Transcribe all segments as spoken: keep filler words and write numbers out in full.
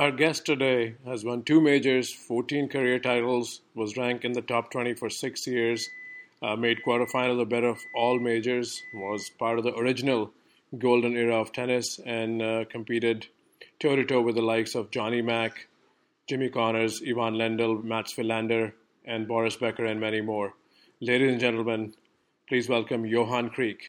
Our guest today has won two majors, fourteen career titles, was ranked in the top twenty for six years, uh, made quarterfinal the better of all majors, was part of the original golden era of tennis, and uh, competed toe-to-toe with the likes of Johnny Mac, Jimmy Connors, Ivan Lendl, Mats Wilander, and Boris Becker, and many more. Ladies and gentlemen, please welcome Johan Kriek.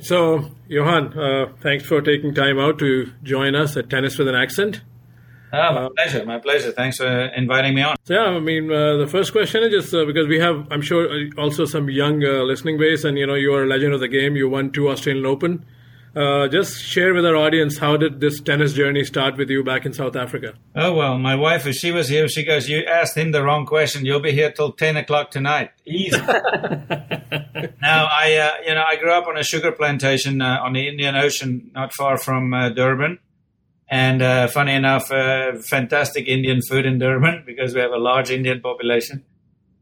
So, Johan, uh, thanks for taking time out to join us at Tennis with an Accent. Oh, my uh, pleasure. My pleasure. Thanks for inviting me on. So, yeah, I mean, uh, the first question is just uh, because we have, I'm sure, also some young uh, listening base, and, you know, you are a legend of the game. You won two Australian Open. Uh, just share with our audience, how did this tennis journey start with you back in South Africa? Oh, well, my wife, if she was here, she goes, you asked him the wrong question. You'll be here till ten o'clock tonight. Easy. Now, I, uh, you know, I grew up on a sugar plantation uh, on the Indian Ocean, not far from uh, Durban. And uh, funny enough, uh, fantastic Indian food in Durban because we have a large Indian population.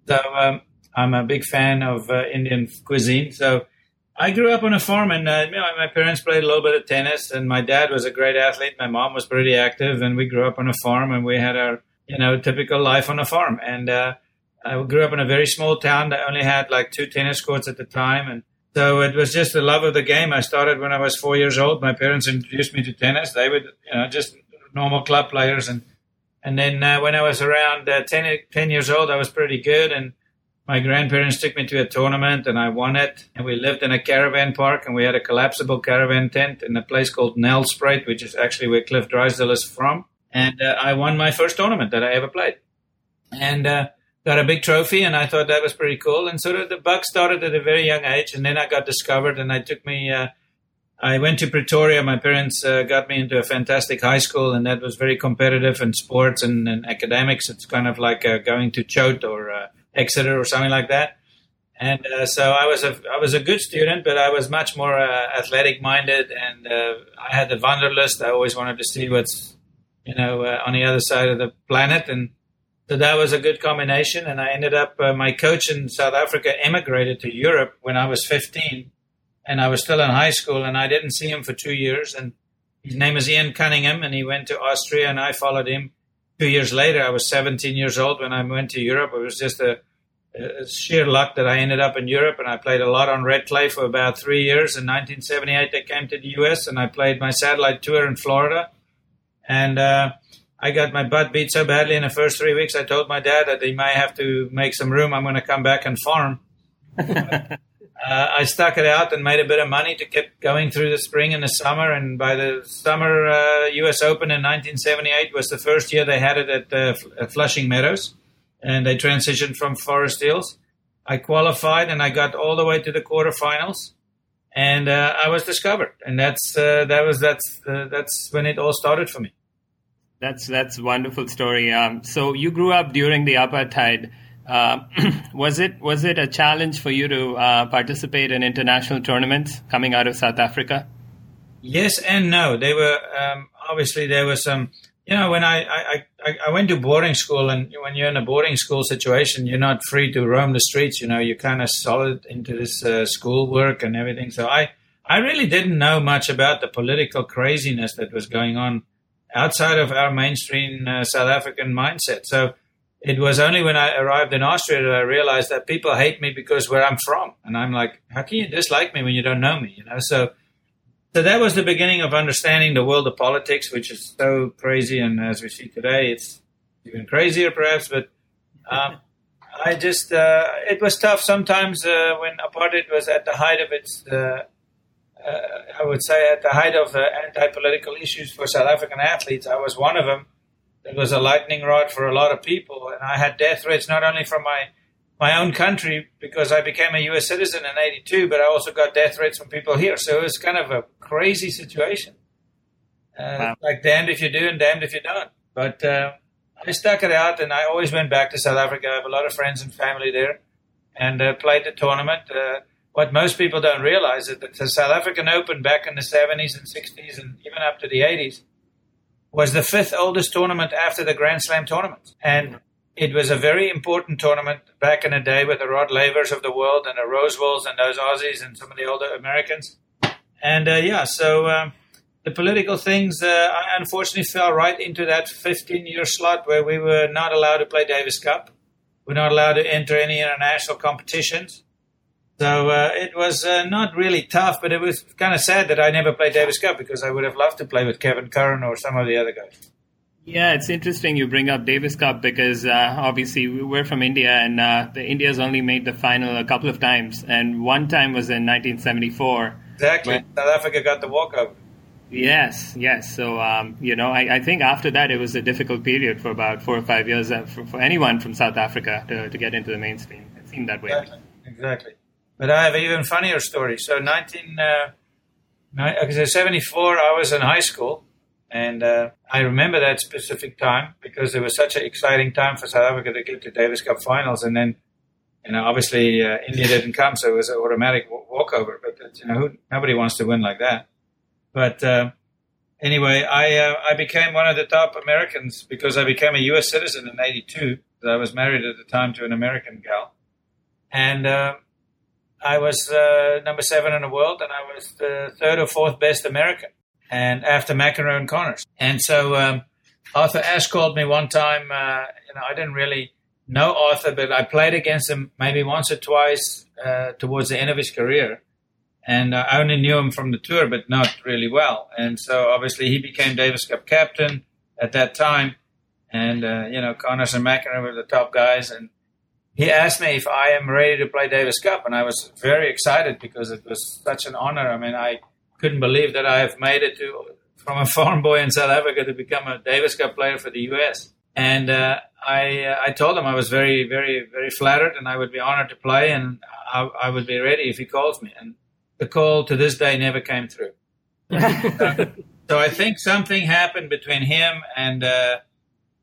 So um, I'm a big fan of uh, Indian cuisine. So I grew up on a farm, and uh, you know, my parents played a little bit of tennis, and my dad was a great athlete. My mom was pretty active, and we grew up on a farm, and we had our, you know, typical life on a farm. And uh, I grew up in a very small town that only had like two tennis courts at the time. And so it was just the love of the game. I started when I was four years old. My parents introduced me to tennis. They were, you know, just normal club players. And, and then uh, when I was around uh, ten, ten years old, I was pretty good. And my grandparents took me to a tournament, and I won it. And we lived in a caravan park, and we had a collapsible caravan tent in a place called Nelspruit, which is actually where Cliff Drysdale is from. And uh, I won my first tournament that I ever played, and uh, got a big trophy. And I thought that was pretty cool. And sort of the bug started at a very young age. And then I got discovered, and I took me. Uh, I went to Pretoria. My parents uh, got me into a fantastic high school, and that was very competitive in sports and, and academics. It's kind of like uh, going to Choate or Uh, Exeter or something like that. And uh, so I was a I was a good student, but I was much more uh, athletic minded, and uh, I had the wanderlust. I always wanted to see what's, you know, uh, on the other side of the planet. And so that was a good combination. And I ended up, uh, my coach in South Africa emigrated to Europe when I was fifteen, and I was still in high school, and I didn't see him for two years. And his name is Ian Cunningham, and he went to Austria, and I followed him. Two years later, I was seventeen years old when I went to Europe. It was just a, a sheer luck that I ended up in Europe, and I played a lot on red clay for about three years. In nineteen seventy-eight, I came to the U S, and I played my satellite tour in Florida. And uh, I got my butt beat so badly in the first three weeks, I told my dad that he may have to make some room. I'm going to come back and farm. uh, I stuck it out and made a bit of money to keep going through the spring and the summer. And by the summer, uh, U S Open in nineteen seventy-eight was the first year they had it at, uh, at Flushing Meadows, and they transitioned from Forest Hills. I qualified, and I got all the way to the quarterfinals, and uh, I was discovered. And that's uh, that was that's uh, that's when it all started for me. That's that's a wonderful story. Um, so you grew up during the apartheid. Uh, was it was it a challenge for you to uh, participate in international tournaments coming out of South Africa? Yes and no. They were um, obviously there were some. You know, when I, I, I, I went to boarding school, and when you're in a boarding school situation, you're not free to roam the streets. You know, you're kind of solid into this uh, schoolwork and everything. So I, I really didn't know much about the political craziness that was going on outside of our mainstream uh, South African mindset. So it was only when I arrived in Austria that I realized that people hate me because where I'm from. And I'm like, how can you dislike me when you don't know me? You know, so... So that was the beginning of understanding the world of politics, which is so crazy. And as we see today, it's even crazier perhaps. But um, I just, uh, it was tough sometimes uh, when apartheid was at the height of its, uh, uh, I would say at the height of uh, anti-political issues for South African athletes. I was one of them. It was a lightning rod for a lot of people. And I had death threats not only from my, my own country, because I became a U S citizen in eighty-two, but I also got death threats from people here. So it was kind of a crazy situation. Uh, wow. Like damned if you do and damned if you don't. But uh, I stuck it out, and I always went back to South Africa. I have a lot of friends and family there, and uh, played the tournament. Uh, what most people don't realize is that the South African Open back in the seventies and sixties and even up to the eighties was the fifth oldest tournament after the Grand Slam tournament. And It was a very important tournament back in the day with the Rod Lavers of the world and the Rosewells and those Aussies and some of the older Americans. And, uh, yeah, so um, the political things, uh, I unfortunately fell right into that fifteen-year slot where we were not allowed to play Davis Cup. We're not allowed to enter any international competitions. So uh, it was uh, not really tough, but it was kind of sad that I never played Davis Cup because I would have loved to play with Kevin Curran or some of the other guys. Yeah, it's interesting you bring up Davis Cup because uh, obviously we're from India and uh, the India's only made the final a couple of times, and one time was in nineteen seventy-four. Exactly. When South Africa got the walkover. Yes, yes. So, um, you know, I, I think after that it was a difficult period for about four or five years uh, for, for anyone from South Africa to, to get into the mainstream. It seemed that way. Exactly. exactly. But I have an even funnier story. So nineteen seventy-four, I was in high school. And uh, I remember that specific time because it was such an exciting time for South Africa to get to Davis Cup finals. And then, you know, obviously uh, India didn't come, so it was an automatic walkover. But, you know, who, nobody wants to win like that. But uh, anyway, I uh, I became one of the top Americans because I became a U S citizen in eighty-two. I was married at the time to an American gal. And uh, I was uh, number seven in the world, and I was the third or fourth best American. And after McEnroe and Connors. And so um, Arthur Ashe called me one time. Uh, you know, I didn't really know Arthur, but I played against him maybe once or twice uh, towards the end of his career. And I only knew him from the tour, but not really well. And so obviously he became Davis Cup captain at that time. And, uh, you know, Connors and McEnroe were the top guys. And he asked me if I am ready to play Davis Cup. And I was very excited because it was such an honor. I mean, I... couldn't believe that I have made it to from a farm boy in South Africa to become a Davis Cup player for the U S. And uh, I uh, I told him I was very, very, very flattered and I would be honored to play and I, I would be ready if he calls me. And the call to this day never came through. so, so I think something happened between him and uh,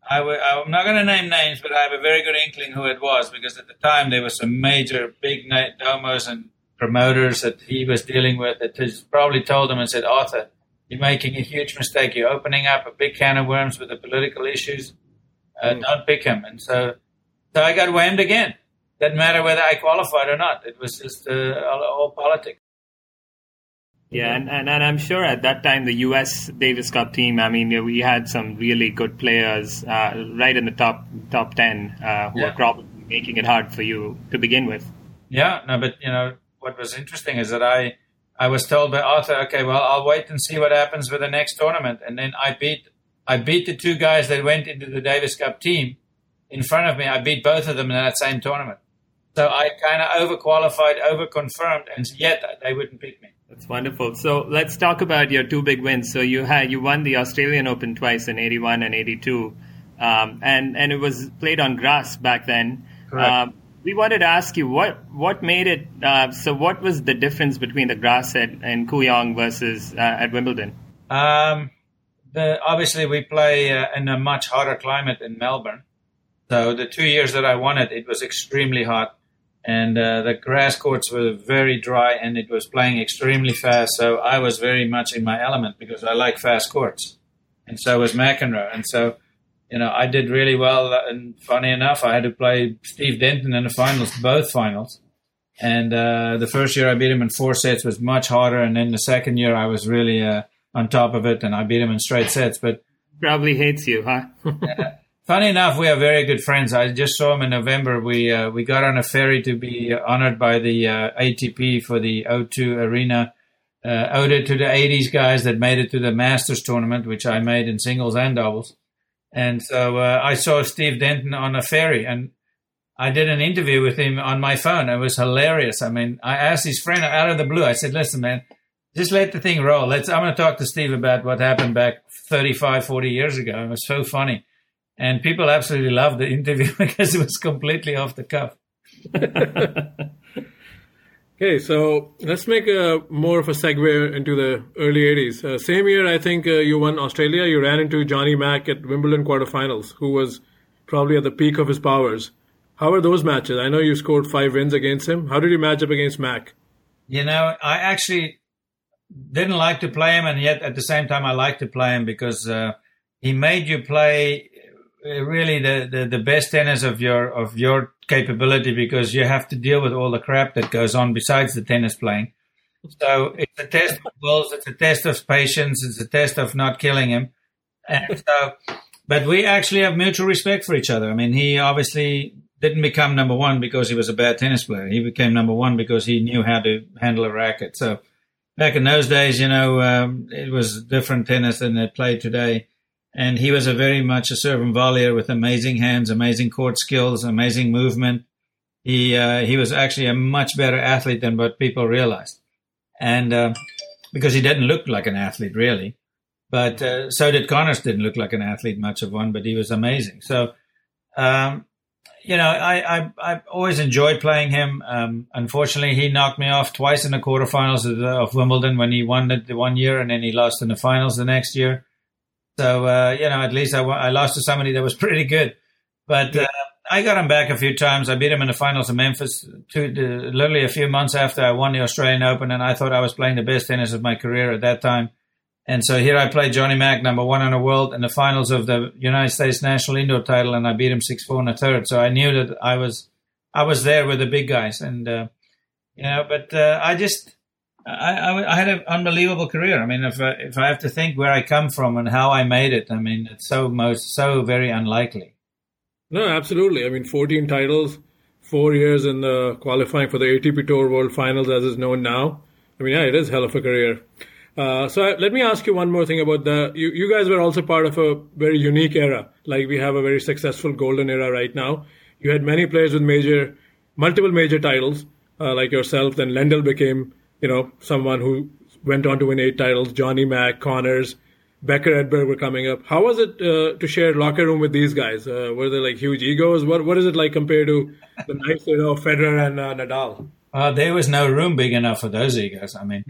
I w- I'm not going to name names, but I have a very good inkling who it was because at the time there were some major big night domos and promoters that he was dealing with that has probably told him and said, Arthur, you're making a huge mistake. You're opening up a big can of worms with the political issues. Uh, mm. Don't pick him. And so, so I got whammed again. Didn't matter whether I qualified or not. It was just uh, all, all politics. Yeah, and, and, and I'm sure at that time the U S Davis Cup team, I mean, we had some really good players uh, right in the top top ten uh, who yeah. were probably making it hard for you to begin with. Yeah, no, but, you know, what was interesting is that I, I was told by Arthur, okay, well, I'll wait and see what happens with the next tournament. And then I beat I beat the two guys that went into the Davis Cup team in front of me. I beat both of them in that same tournament. So I kind of overqualified, overconfirmed, and yet they wouldn't pick me. That's wonderful. So let's talk about your two big wins. So you had you won the Australian Open twice in eighty-one and eighty-two, um, and, and it was played on grass back then. Correct. Um, We wanted to ask you what, what made it. Uh, so, what was the difference between the grass at and Kooyong versus uh, at Wimbledon? Um, the, obviously, we play uh, in a much hotter climate in Melbourne. So, the two years that I won it, it was extremely hot, and uh, the grass courts were very dry, and it was playing extremely fast. So, I was very much in my element because I like fast courts, and so was McEnroe, and so. You know, I did really well, and funny enough, I had to play Steve Denton in the finals, both finals. And uh, the first year I beat him in four sets was much harder, and then the second year I was really uh, on top of it, and I beat him in straight sets. But probably hates you, huh? uh, funny enough, we are very good friends. I just saw him in November. We uh, we got on a ferry to be honored by the uh, A T P for the O two Arena. Uh, owed it to the eighties guys that made it to the Masters tournament, which I made in singles and doubles. And so uh, I saw Steve Denton on a ferry, and I did an interview with him on my phone. It was hilarious. I mean, I asked his friend out of the blue. I said, listen, man, just let the thing roll. Let's. I'm going to talk to Steve about what happened back thirty-five, forty years ago. It was so funny. And people absolutely loved the interview because it was completely off the cuff. Okay, so let's make a more of a segue into the early eighties. Uh, same year, I think uh, you won Australia. You ran into Johnny Mac at Wimbledon quarterfinals, who was probably at the peak of his powers. How were those matches? I know you scored five wins against him. How did you match up against Mac? You know, I actually didn't like to play him, and yet at the same time I liked to play him because uh, he made you play really the, the, the best tennis of your of your capability, because you have to deal with all the crap that goes on besides the tennis playing. So it's a test of wills, it's a test of patience, it's a test of not killing him. And so, but we actually have mutual respect for each other. I mean, he obviously didn't become number one because he was a bad tennis player. He became number one because he knew how to handle a racket. So back in those days, you know, um, it was different tennis than they play today. And he was a very much a serve and volleyer with amazing hands, amazing court skills, amazing movement. He uh, he was actually a much better athlete than what people realized. And uh, because he didn't look like an athlete, really. But uh, so did Connors. Didn't look like an athlete, much of one, but he was amazing. So, um, you know, I, I, I always enjoyed playing him. Um, unfortunately, he knocked me off twice in the quarterfinals of, the, of Wimbledon when he won it the one year and then he lost in the finals the next year. So, uh, you know, at least I, I lost to somebody that was pretty good. But uh, I got him back a few times. I beat him in the finals of Memphis two, uh, literally a few months after I won the Australian Open, and I thought I was playing the best tennis of my career at that time. And so here I played Johnny Mac, number one in the world, in the finals of the United States National Indoor Title, and I beat him six four in the third. So I knew that I was I was there with the big guys. And, uh, you know, but uh, I just I, I, I had an unbelievable career. I mean, if I, if I have to think where I come from and how I made it, I mean, it's so most so very unlikely. No, absolutely. I mean, fourteen titles, four years in the qualifying for the A T P Tour World Finals, as is known now. I mean, yeah, it is hell of a career. Uh, so I, let me ask you one more thing about the, you, you guys were also part of a very unique era. Like we have a very successful golden era right now. You had many players with major, multiple major titles, uh, like yourself. Then Lendl became, you know, someone who went on to win eight titles. Johnny Mac, Connors, Becker, Edberg were coming up. How was it uh, to share locker room with these guys? Uh, were they like huge egos? What What is it like compared to the nights, you know, Federer and uh, Nadal? Uh, there was no room big enough for those egos. I mean,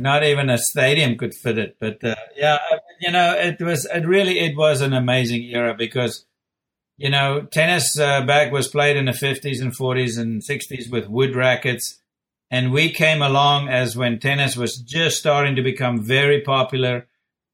not even a stadium could fit it. But uh, yeah, you know, it was it really it was an amazing era because, you know, tennis uh, back was played in the fifties and forties and sixties with wood rackets, and we came along as when tennis was just starting to become very popular,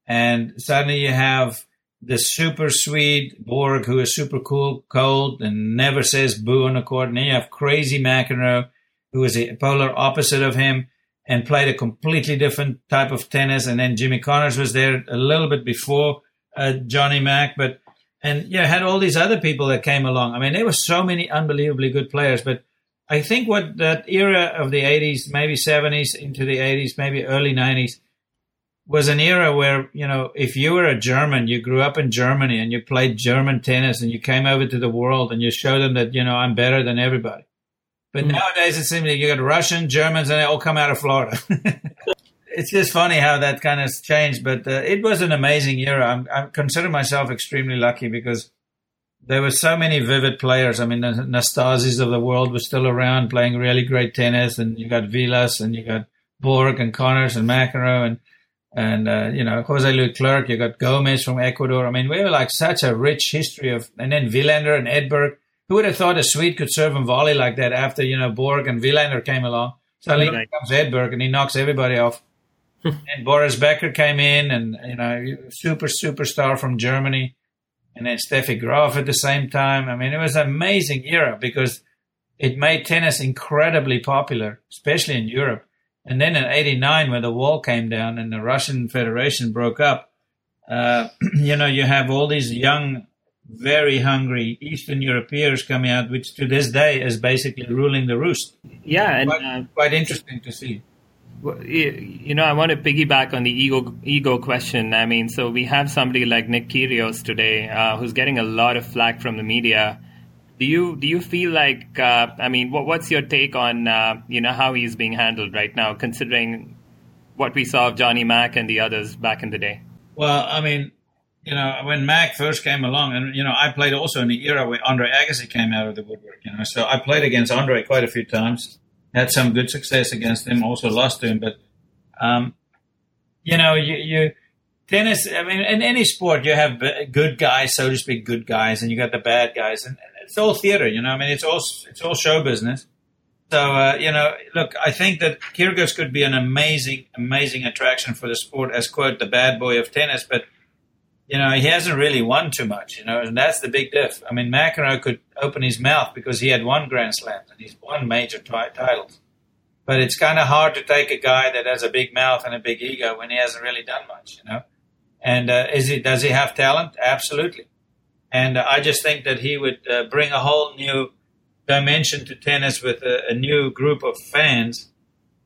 and suddenly you have the super Swede Borg, who is super cool, cold, and never says boo on the court. And then you have crazy McEnroe, who is the polar opposite of him and played a completely different type of tennis. And then Jimmy Connors was there a little bit before uh, Johnny Mac. But, and yeah, had all these other people that came along. I mean, there were so many unbelievably good players. But I think what that era of the eighties, maybe seventies into the eighties, maybe early nineties, was an era where, you know, if you were a German, you grew up in Germany and you played German tennis and you came over to the world and you showed them that, you know, I'm better than everybody. But mm-hmm. nowadays it seems like you got Russian, Germans, and they all come out of Florida. It's just funny how that kind of changed. But uh, it was an amazing era. I'm, I consider myself extremely lucky because there were so many vivid players. I mean, the Nastasis of the world were still around playing really great tennis. And you got Vilas and you got Borg and Connors and McEnroe and And, uh, you know, Jose Leclerc, you got Gomez from Ecuador. I mean, we were like such a rich history of, and then Wilander and Edberg. Who would have thought a Swede could serve and volley like that after, you know, Borg and Wilander came along? Suddenly right. comes Edberg and he knocks everybody off. And Boris Becker came in and, you know, super, superstar from Germany. And then Steffi Graf at the same time. I mean, it was an amazing era because it made tennis incredibly popular, especially in Europe. And then in eighty-nine, when the wall came down and the Russian Federation broke up, uh, you know, you have all these young, very hungry Eastern Europeans coming out, which to this day is basically ruling the roost. Yeah. And quite, uh, quite interesting to see. You know, I want to piggyback on the ego ego question. I mean, so we have somebody like Nick Kyrgios today uh, who's getting a lot of flack from the media. Do you do you feel like, uh, I mean, what, what's your take on, uh, you know, how he's being handled right now, considering what we saw of Johnny Mac and the others back in the day? Well, I mean, you know, when Mac first came along, and, you know, I played also in the era where Andre Agassi came out of the woodwork, you know, so I played against Andre quite a few times, had some good success against him, also lost to him. But, um, you know, you... you tennis, I mean, in any sport, you have good guys, so to speak, good guys, and you got the bad guys. And it's all theater, you know, I mean, it's all it's all show business. So, uh, you know, look, I think that Kyrgios could be an amazing, amazing attraction for the sport as, quote, the bad boy of tennis. But, you know, he hasn't really won too much, you know, and that's the big diff. I mean, McEnroe could open his mouth because he had won Grand Slams and he's won major t- titles. But it's kind of hard to take a guy that has a big mouth and a big ego when he hasn't really done much, you know. And uh, is he, does he have talent? Absolutely. And uh, I just think that he would uh, bring a whole new dimension to tennis with a, a new group of fans.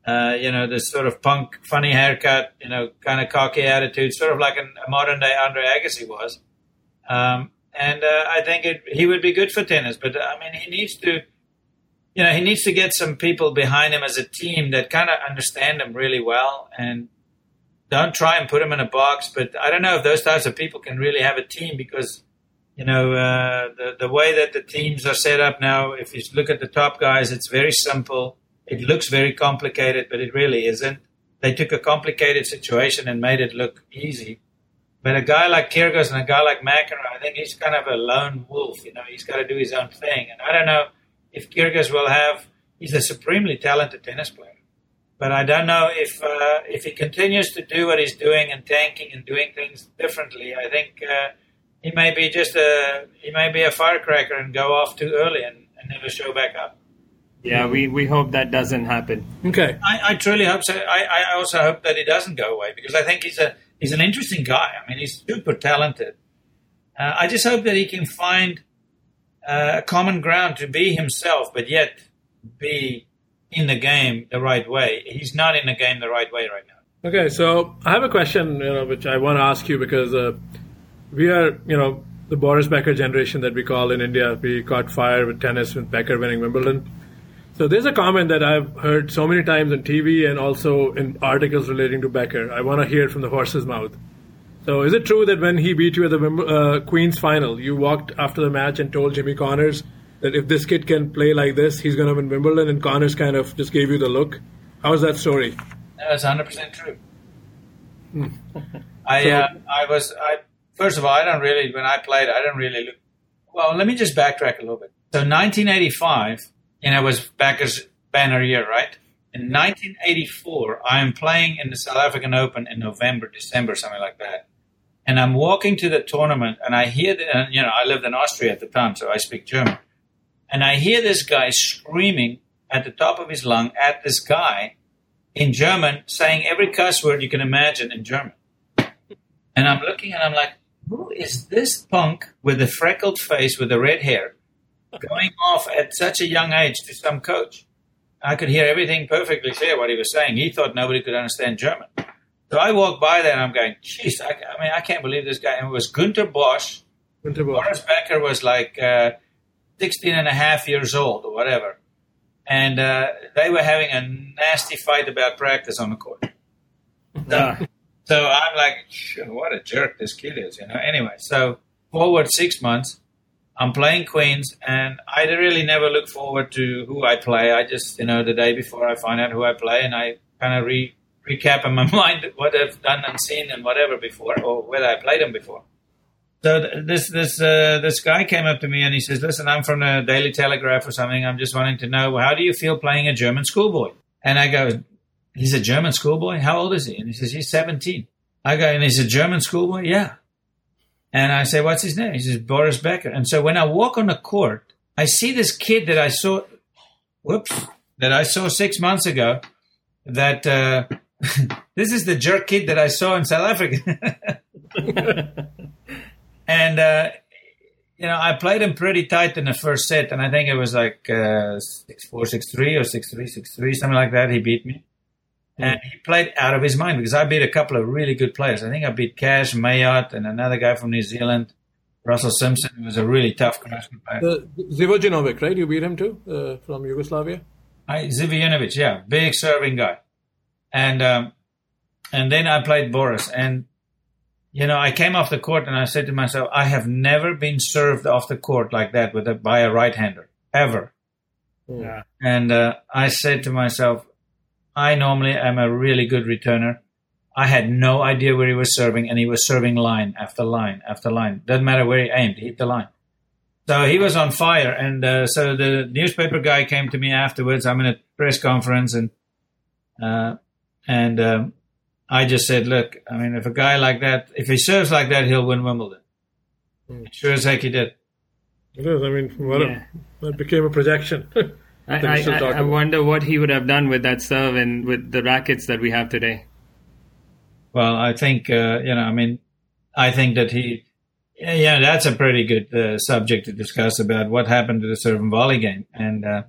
Uh, you know, this sort of punk, funny haircut, you know, kind of cocky attitude, sort of like a modern-day Andre Agassi was. Um, and uh, I think it, he would be good for tennis. But, I mean, he needs to, you know, he needs to get some people behind him as a team that kind of understand him really well and don't try and put him in a box. But I don't know if those types of people can really have a team because, you know, uh, the, the way that the teams are set up now, if you look at the top guys, it's very simple. It looks very complicated, but it really isn't. They took a complicated situation and made it look easy. But a guy like Kyrgios and a guy like McEnroe, I think he's kind of a lone wolf. You know, he's got to do his own thing. And I don't know if Kyrgios will have – he's a supremely talented tennis player. But I don't know if uh, if he continues to do what he's doing and tanking and doing things differently. I think uh, he may be just a – he may be a firecracker and go off too early and, and never show back up. Yeah, we, we hope that doesn't happen. Okay. I, I truly hope so. I, I also hope that he doesn't go away because I think he's a he's an interesting guy. I mean, he's super talented. Uh, I just hope that he can find uh, common ground to be himself, but yet be in the game the right way. He's not in the game the right way right now. Okay, so I have a question, you know, which I want to ask you because uh, we are, you know, the Boris Becker generation that we call in India. We caught fire with tennis with Becker winning Wimbledon. So there's a comment that I've heard so many times on T V and also in articles relating to Becker. I want to hear it from the horse's mouth. So is it true that when he beat you at the uh, Queen's final, you walked after the match and told Jimmy Connors that if this kid can play like this, he's going to win Wimbledon, and Connors kind of just gave you the look? How is that story? That's one hundred percent true. Hmm. I so, uh, I was I first of all, I don't really, when I played, I don't really look. Well, let me just backtrack a little bit. So nineteen eighty-five... And it was Becker's banner year, right? In nineteen eighty-four, I'm playing in the South African Open in November, December, something like that. And I'm walking to the tournament, and I hear the, you know, I lived in Austria at the time, so I speak German. And I hear this guy screaming at the top of his lung at this guy in German, saying every cuss word you can imagine in German. And I'm looking, and I'm like, who is this punk with the freckled face with the red hair? Going off at such a young age to some coach. I could hear everything perfectly clear what he was saying. He thought nobody could understand German. So I walked by there and I'm going, jeez, I, I mean, I can't believe this guy. And it was Gunter Bosch. Gunter Bosch. Boris Becker was like uh, sixteen and a half years old or whatever. And uh, they were having a nasty fight about practice on the court. Nah. So I'm like, what a jerk this kid is, you know. Anyway, so forward six months. I'm playing Queens, and I really never look forward to who I play. I just, you know, the day before I find out who I play, and I kind of re- recap in my mind what I've done and seen and whatever before, or whether I played them before. So th- this this uh, this guy came up to me and he says, "Listen, I'm from the Daily Telegraph or something. I'm just wanting to know, how do you feel playing a German schoolboy?" And I go, "He's a German schoolboy? How old is he?" And he says, "He's seventeen." I go, "And he's a German schoolboy?" "Yeah." And I say, "What's his name?" He says, "Boris Becker." And so when I walk on the court, I see this kid that I saw, whoops, that I saw six months ago, that uh, this is the jerk kid that I saw in South Africa. And, uh, you know, I played him pretty tight in the first set. And I think it was like uh, six four, six three or six three, six three, something like that. He beat me. And he played out of his mind because I beat a couple of really good players. I think I beat Cash, Mayotte, and another guy from New Zealand, Russell Simpson, who was a really tough crash player. Uh, Zivojinovic, right? You beat him too, uh, from Yugoslavia? I, Zivojinovic, yeah. Big serving guy. And um, and then I played Boris. And, you know, I came off the court and I said to myself, I have never been served off the court like that with a, by a right-hander, ever. Yeah. And uh, I said to myself, I normally am a really good returner. I had no idea where he was serving, and he was serving line after line after line. Doesn't matter where he aimed, he hit the line. So he was on fire, and uh, so the newspaper guy came to me afterwards. I'm in a press conference, and uh, and um, I just said, look, I mean, if a guy like that, if he serves like that, he'll win Wimbledon. Mm. Sure as heck he did. It is. I mean, what yeah. a, that became a projection. I, I, I, I wonder what he would have done with that serve and with the rackets that we have today. Well, I think, uh, you know, I mean, I think that he, yeah, yeah that's a pretty good uh, subject to discuss about what happened to the serve and volley game. And uh,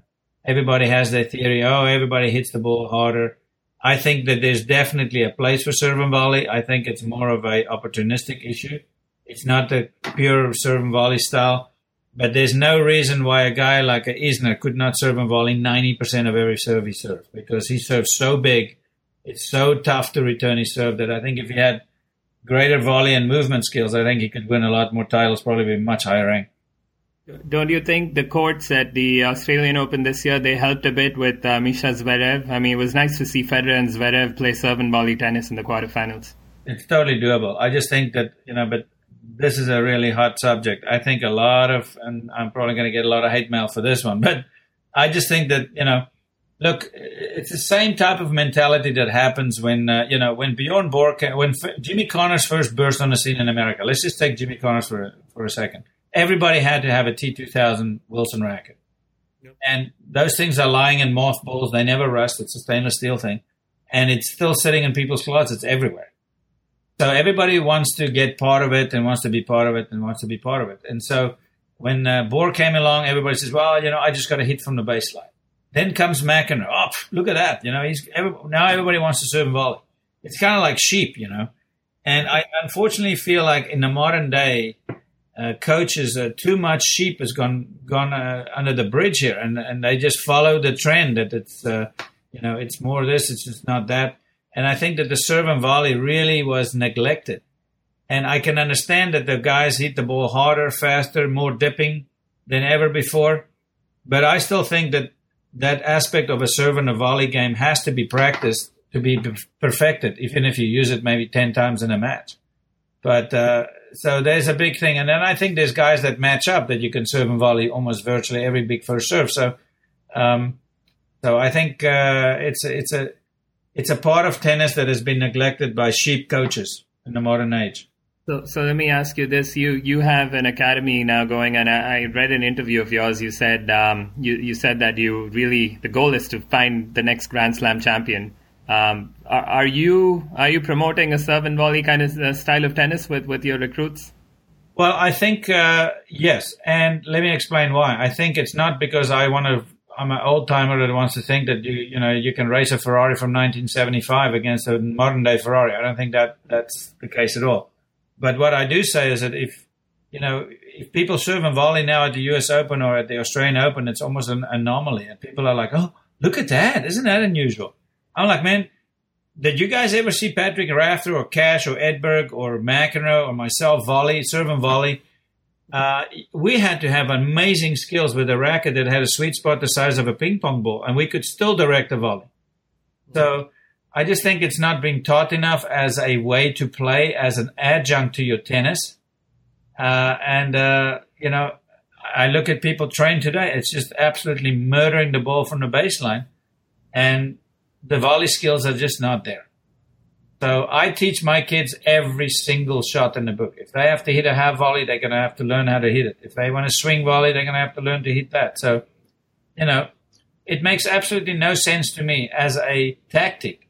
everybody has their theory, oh, everybody hits the ball harder. I think that there's definitely a place for serve and volley. I think it's more of an opportunistic issue. It's not the pure serve and volley style. But there's no reason why a guy like a Isner could not serve and volley ninety percent of every serve he served, because he serves so big. It's so tough to return his serve that I think if he had greater volley and movement skills, I think he could win a lot more titles, probably be much higher ranked. Don't you think the courts at the Australian Open this year, they helped a bit with uh, Misha Zverev? I mean, it was nice to see Federer and Zverev play serve and volley tennis in the quarterfinals. It's totally doable. I just think that, you know, but... this is a really hot subject. I think a lot of, and I'm probably going to get a lot of hate mail for this one, but I just think that, you know, look, it's the same type of mentality that happens when, uh, you know, when Bjorn Borg, when F- Jimmy Connors first burst on the scene in America. Let's just take Jimmy Connors for, for a second. Everybody had to have a T two thousand Wilson racket. Yep. And those things are lying in mothballs. They never rust. It's a stainless steel thing. And it's still sitting in people's closets. It's everywhere. So everybody wants to get part of it and wants to be part of it and wants to be part of it. And so when uh, Borg came along, everybody says, well, you know, I just got a hit from the baseline. Then comes McEnroe. Oh, look at that. You know, he's every, now everybody wants to serve and volley. It's kind of like sheep, you know. And I unfortunately feel like in the modern day, uh, coaches, uh, too much sheep has gone gone uh, under the bridge here. And, and they just follow the trend that it's, uh, you know, it's more this, it's just not that. And I think that the serve and volley really was neglected. And I can understand that the guys hit the ball harder, faster, more dipping than ever before. But I still think that that aspect of a serve and a volley game has to be practiced to be perfected, even if you use it maybe ten times in a match. But uh, so there's a big thing. And then I think there's guys that match up that you can serve and volley almost virtually every big first serve. So um, so I think uh, it's it's a... It's a part of tennis that has been neglected by sheep coaches in the modern age. So, so let me ask you this. You you have an academy now going, and I, I read an interview of yours. You said um, you, you said that you really, the goal is to find the next Grand Slam champion. Um, are, are you are you promoting a serve and volley kind of style of tennis with, with your recruits? Well, I think, uh, yes. And let me explain why. I think it's not because I want to I'm an old-timer that wants to think that you you know you can race a Ferrari from nineteen seventy-five against a modern-day Ferrari. I don't think that that's the case at all. But what I do say is that if you know if people serve and volley now at the U S Open or at the Australian Open, it's almost an anomaly, and people are like, "Oh, look at that! Isn't that unusual?" I'm like, "Man, did you guys ever see Patrick Rafter or Cash or Edberg or McEnroe or myself volley serve and volley?" Uh, we had to have amazing skills with a racket that had a sweet spot the size of a ping pong ball, and we could still direct the volley. So I just think it's not being taught enough as a way to play, as an adjunct to your tennis. Uh, and, uh, you know, I look at people trained today. It's just absolutely murdering the ball from the baseline, and the volley skills are just not there. So I teach my kids every single shot in the book. If they have to hit a half volley, they're going to have to learn how to hit it. If they want to swing volley, they're going to have to learn to hit that. So, you know, it makes absolutely no sense to me as a tactic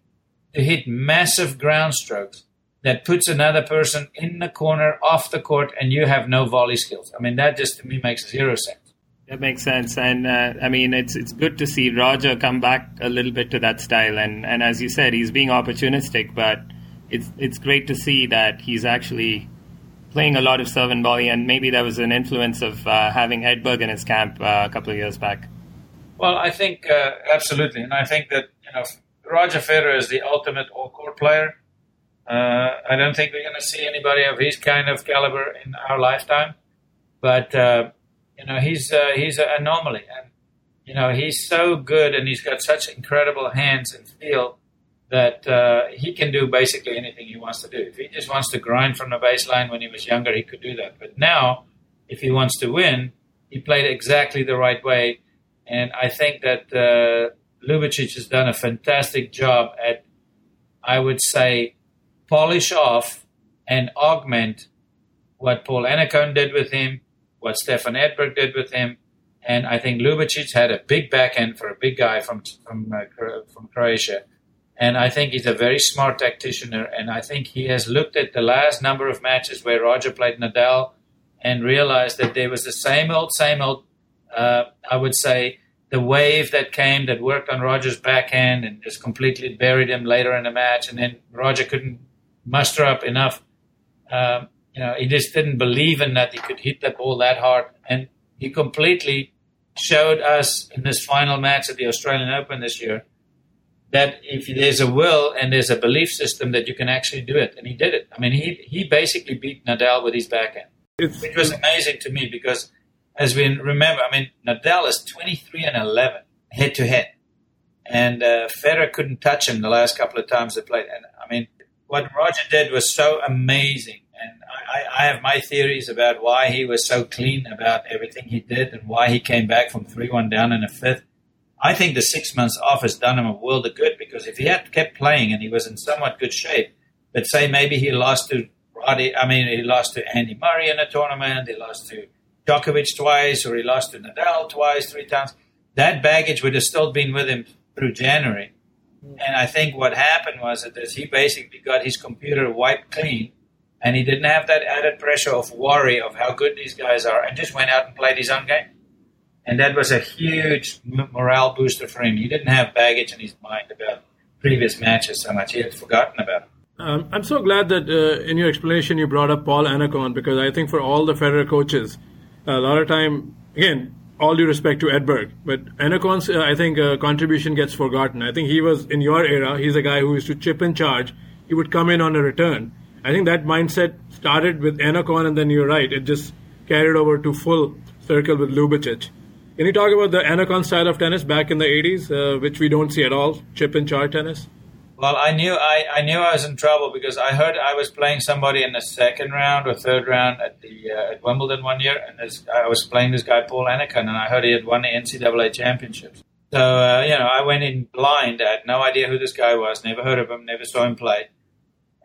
to hit massive ground strokes that puts another person in the corner, off the court, and you have no volley skills. I mean, that just to me makes zero sense. That makes sense. And, uh, I mean, it's it's good to see Roger come back a little bit to that style. And, and as you said, he's being opportunistic, but it's it's great to see that he's actually playing a lot of serve and volley. And maybe that was an influence of uh, having Edberg in his camp uh, a couple of years back. Well, I think uh, absolutely. And I think that, you know, Roger Federer is the ultimate all-court player. Uh, I don't think we're going to see anybody of his kind of caliber in our lifetime. But... Uh, You know, he's uh, he's an anomaly, and you know he's so good, and he's got such incredible hands and feel that uh, he can do basically anything he wants to do. If he just wants to grind from the baseline when he was younger, he could do that. But now, if he wants to win, he played exactly the right way, and I think that uh, Ljubicic has done a fantastic job at I would say polish off and augment what Paul Annacone did with him, what Stefan Edberg did with him, and I think Ljubicic had a big backhand for a big guy from from uh, from Croatia. And I think he's a very smart tacticianer, and I think he has looked at the last number of matches where Roger played Nadal and realized that there was the same old, same old, uh, I would say, the wave that came that worked on Roger's backhand and just completely buried him later in the match, and then Roger couldn't muster up enough. Um, you know, he just didn't believe in that he could hit that ball that hard, and he completely showed us in this final match at the Australian Open this year that if there's a will and there's a belief system that you can actually do it. And he did it. I mean, he he basically beat Nadal with his backhand, it's, which was amazing to me because, as we remember, I mean, Nadal is twenty-three and eleven head-to-head. And uh, Federer couldn't touch him the last couple of times they played. And, I mean, what Roger did was so amazing. And I, I have my theories about why he was so clean about everything he did and why he came back from three one down in the fifth. I think the six months off has done him a world of good, because if he had kept playing and he was in somewhat good shape, but say maybe he lost to Roddy, I mean, he lost to Andy Murray in a tournament, he lost to Djokovic twice, or he lost to Nadal twice, three times, that baggage would have still been with him through January. And I think what happened was that he basically got his computer wiped clean, and he didn't have that added pressure of worry of how good these guys are, and just went out and played his own game. And that was a huge morale booster for him. He didn't have baggage in his mind about previous matches so much. He had forgotten about it. Um, I'm so glad that uh, in your explanation you brought up Paul Annacone, because I think for all the Federer coaches, a lot of time, again, all due respect to Edberg, but Annacone's, uh, I think, uh, contribution gets forgotten. I think he was, in your era, he's a guy who used to chip and charge. He would come in on a return. I think that mindset started with Annacone, and then you're right, it just carried over to full circle with Ljubicic. Can you talk about the Annacone style of tennis back in the eighties, uh, which we don't see at all, chip and charge tennis? Well, I knew I, I knew I was in trouble because I heard I was playing somebody in the second round or third round at the uh, at Wimbledon one year, and this, I was playing this guy Paul Annacone, and I heard he had won the N C A A championships. So uh, you know, I went in blind. I had no idea who this guy was, never heard of him, never saw him play,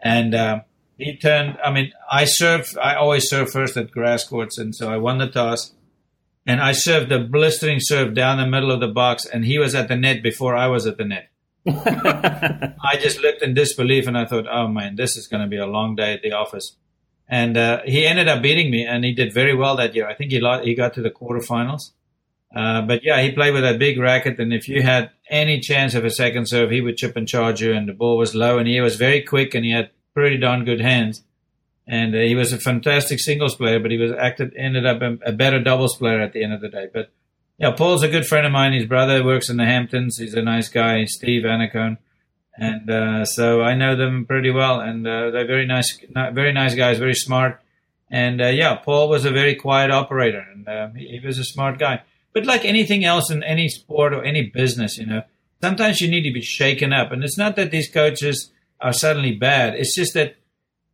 and um, he turned. I mean, I served. I always serve first at grass courts, and so I won the toss. And I served a blistering serve down the middle of the box, and he was at the net before I was at the net. I just looked in disbelief, and I thought, oh, man, this is going to be a long day at the office. And uh, he ended up beating me, and he did very well that year. I think he lost, he got to the quarterfinals. Uh, but, yeah, he played with that big racket, and if you had any chance of a second serve, he would chip and charge you, and the ball was low, and he was very quick, and he had pretty darn good hands. And uh, he was a fantastic singles player, but he was acted ended up a, a better doubles player at the end of the day. But yeah, Paul's a good friend of mine. His brother works in the Hamptons. He's a nice guy, Steve Annacone, and uh, so I know them pretty well. And uh, they're very nice, very nice guys, very smart. And uh, yeah, Paul was a very quiet operator, and uh, he, he was a smart guy. But like anything else in any sport or any business, you know, sometimes you need to be shaken up. And it's not that these coaches are suddenly bad. It's just that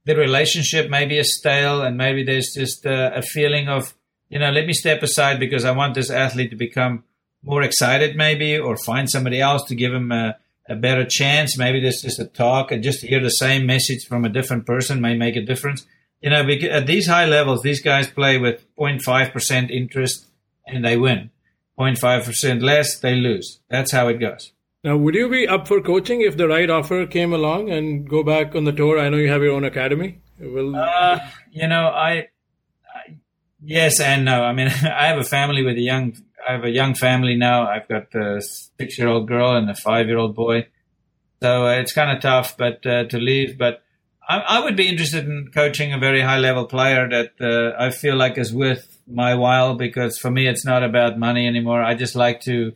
the relationship maybe is stale, and maybe there's just uh, a feeling of, you know, let me step aside because I want this athlete to become more excited maybe, or find somebody else to give him a, a better chance. Maybe there's just a talk, and just to hear the same message from a different person may make a difference. You know, at these high levels, these guys play with zero point five percent interest and they win. zero point five percent less, they lose. That's how it goes. Now, would you be up for coaching if the right offer came along and go back on the tour? I know you have your own academy. Will... Uh, you know, I, I yes and no. I mean, I have a family with a young. I have a young family now. I've got a six-year-old girl and a five-year-old boy, so uh, it's kind of tough, but uh, to leave. But I, I would be interested in coaching a very high-level player that uh, I feel like is worth my while, because for me, it's not about money anymore. I just like to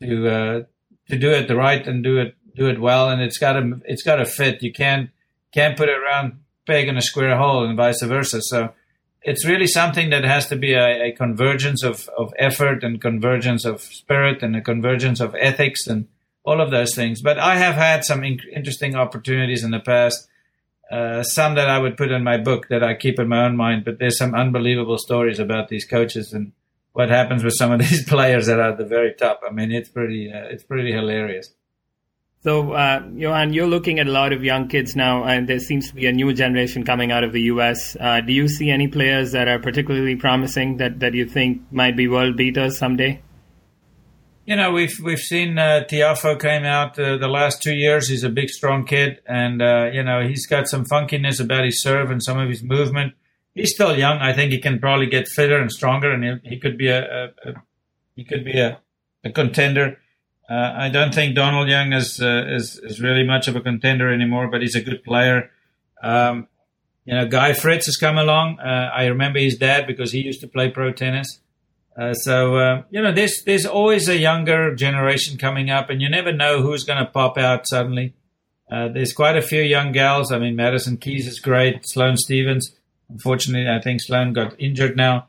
to. Uh, to do it the right and do it do it well, and it's got to it's got to fit. You can't can't put a round peg in a square hole and vice versa. So it's really something that has to be a, a convergence of, of effort, and convergence of spirit, and a convergence of ethics, and all of those things. But I have had some in- interesting opportunities in the past, uh, some that I would put in my book that I keep in my own mind, but there's some unbelievable stories about these coaches and what happens with some of these players that are at the very top. I mean, it's pretty, uh, it's pretty hilarious. So, uh, Johan, you're looking at a lot of young kids now, and there seems to be a new generation coming out of the U S. Uh, do you see any players that are particularly promising that, that you think might be world beaters someday? You know, we've we've seen uh, Tiafoe came out uh, the last two years. He's a big, strong kid, and, uh, you know, he's got some funkiness about his serve and some of his movement. He's still young. I think he can probably get fitter and stronger, and he, he could be a, a, a he could be a, a contender. Uh, I don't think Donald Young is, uh, is is really much of a contender anymore, but he's a good player. Um, you know, Guy Fritz has come along. Uh, I remember his dad because he used to play pro tennis. Uh, so, uh, you know, there's, there's always a younger generation coming up, and you never know who's going to pop out suddenly. Uh, there's quite a few young gals. I mean, Madison Keys is great. Sloane Stephens. Unfortunately, I think Sloane got injured now.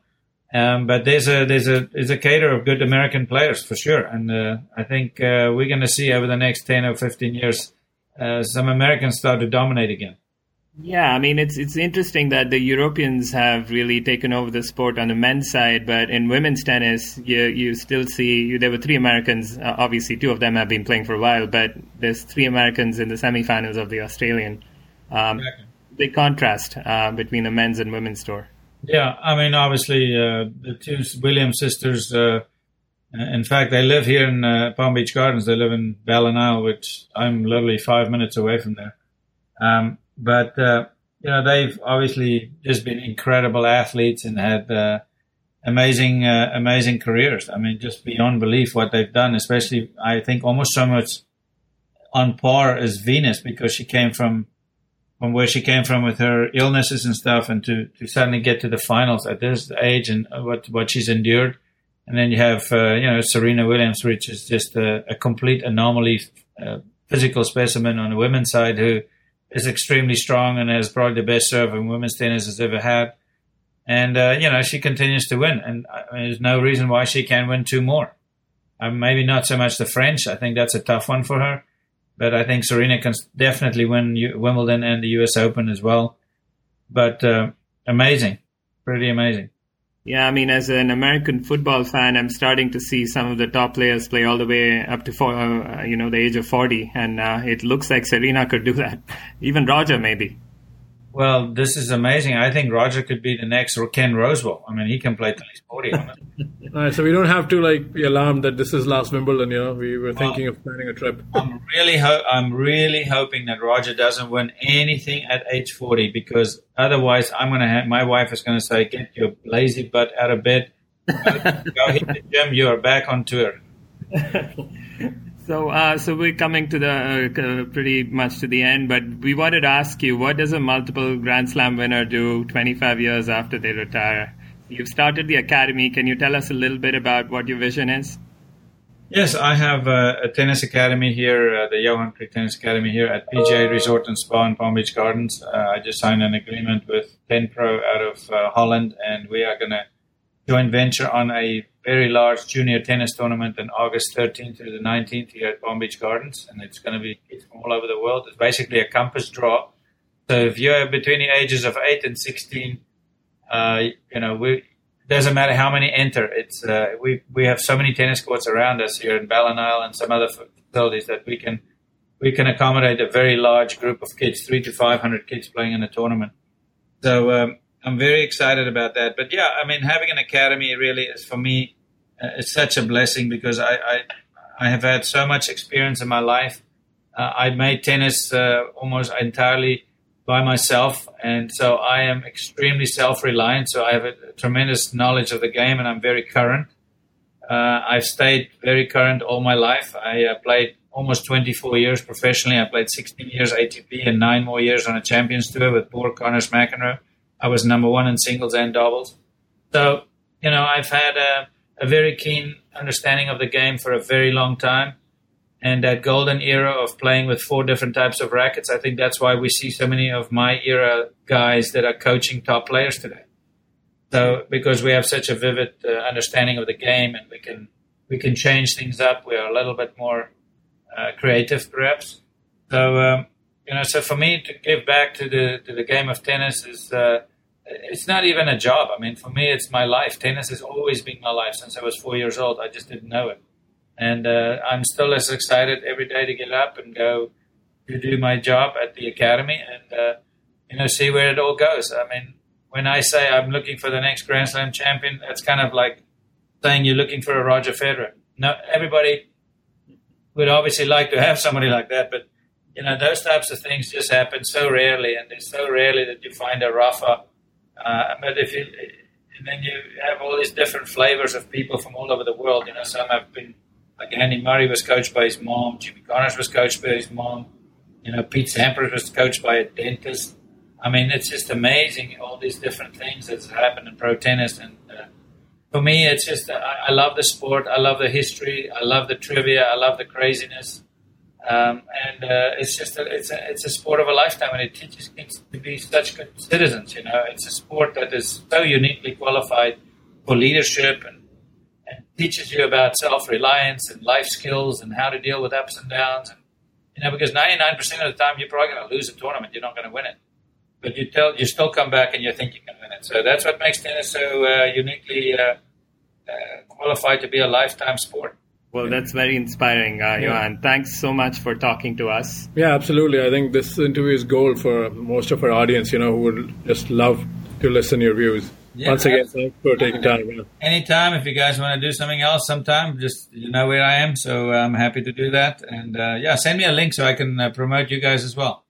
Um, but there's a there's a there's a cadre of good American players for sure, and uh, I think uh, we're going to see over the next ten or fifteen years uh, some Americans start to dominate again. Yeah, I mean it's it's interesting that the Europeans have really taken over the sport on the men's side, but in women's tennis, you you still see you, there were three Americans. Uh, obviously, two of them have been playing for a while, but there's three Americans in the semifinals of the Australian. Um, big contrast uh, between the men's and women's tour. Yeah, I mean, obviously, uh, the two Williams sisters, uh, in fact, they live here in uh, Palm Beach Gardens. They live in Ballinasloe, which I'm literally five minutes away from there. Um, but, uh, you know, they've obviously just been incredible athletes and had uh, amazing, uh, amazing careers. I mean, just beyond belief what they've done, especially, I think, almost so much on par as Venus, because she came from from where she came from with her illnesses and stuff, and to, to suddenly get to the finals at this age and what, what she's endured. And then you have, uh, you know, Serena Williams, which is just a, a complete anomaly, uh, physical specimen on the women's side, who is extremely strong and has probably the best serve in women's tennis has ever had. And, uh, you know, she continues to win. And I mean, there's no reason why she can't win two more. Uh, maybe not so much the French. I think that's a tough one for her. But I think Serena can definitely win U- Wimbledon and the U S Open as well. But uh, amazing, pretty amazing. Yeah, I mean, as an American football fan, I'm starting to see some of the top players play all the way up to, four, uh, you know, the age of forty. And uh, it looks like Serena could do that. Even Roger, maybe. Well, this is amazing. I think Roger could be the next Ken Rosewall. I mean, he can play till he's forty on it. All right, so we don't have to like be alarmed that this is last Wimbledon. You know, we were thinking well, of planning a trip. I'm really, ho- I'm really hoping that Roger doesn't win anything at age forty, because otherwise, I'm gonna have my wife is gonna say, "Get your lazy butt out of bed, go, go hit the gym. You are back on tour." So, uh, so we're coming to the uh, pretty much to the end, but we wanted to ask you, what does a multiple Grand Slam winner do twenty-five years after they retire? You've started the academy. Can you tell us a little bit about what your vision is? Yes, I have a, a tennis academy here, uh, the Johan Kriek Tennis Academy here at P G A Resort and Spa in Palm Beach Gardens. Uh, I just signed an agreement with ten Pro out of uh, Holland, and we are going to joint venture on a very large junior tennis tournament on August thirteenth through the nineteenth here at Palm Beach Gardens, and it's going to be kids from all over the world. It's basically a compass draw. So if you're between the ages of eight and sixteen, uh, you know, we, it doesn't matter how many enter. It's uh, we we have so many tennis courts around us here in Ballinasloe and some other facilities that we can we can accommodate a very large group of kids, three to five hundred kids playing in a tournament. So. Um, I'm very excited about that. But, yeah, I mean, having an academy really is, for me, uh, is such a blessing, because I, I I have had so much experience in my life. Uh, I made tennis uh, almost entirely by myself, and so I am extremely self-reliant. So I have a tremendous knowledge of the game, and I'm very current. Uh, I've stayed very current all my life. I uh, played almost twenty-four years professionally. I played sixteen years A T P and nine more years on a Champions Tour with Borg, Connors, McEnroe. I was number one in singles and doubles. So, you know, I've had a, a very keen understanding of the game for a very long time. And that golden era of playing with four different types of rackets, I think that's why we see so many of my era guys that are coaching top players today. So, because we have such a vivid uh, understanding of the game, and we can we can change things up. We are a little bit more uh, creative, perhaps. So, um, you know, so for me to give back to the to the game of tennis is... Uh, It's not even a job. I mean, for me, it's my life. Tennis has always been my life since I was four years old. I just didn't know it. And uh, I'm still as excited every day to get up and go to do my job at the academy and, uh, you know, see where it all goes. I mean, when I say I'm looking for the next Grand Slam champion, that's kind of like saying you're looking for a Roger Federer. No, everybody would obviously like to have somebody like that, but, you know, those types of things just happen so rarely, and it's so rarely that you find a Rafa. Uh, but if you, and then you have all these different flavors of people from all over the world. You know, some have been, like Andy Murray was coached by his mom, Jimmy Connors was coached by his mom, you know, Pete Sampras was coached by a dentist. I mean, it's just amazing, all these different things that's happened in pro tennis. And uh, for me, it's just, uh, I, I love the sport, I love the history, I love the trivia, I love the craziness. Um, and uh, it's just, a, it's, a, it's a sport of a lifetime, and it teaches kids to be such good citizens, you know. It's a sport that is so uniquely qualified for leadership and, and teaches you about self-reliance and life skills and how to deal with ups and downs. And, you know, because ninety-nine percent of the time, you're probably going to lose a tournament, you're not going to win it. But you tell you still come back and you think you can win it. So that's what makes tennis so uh, uniquely uh, uh, qualified to be a lifetime sport. Well, that's very inspiring, uh, yeah. Johan. Thanks so much for talking to us. Yeah, absolutely. I think this interview is gold for most of our audience, you know, who would just love to listen to your views. Yeah, Once again, thanks for taking time. Yeah. Anytime, if you guys want to do something else sometime, just you know where I am. So I'm happy to do that. And uh, yeah, send me a link so I can uh, promote you guys as well.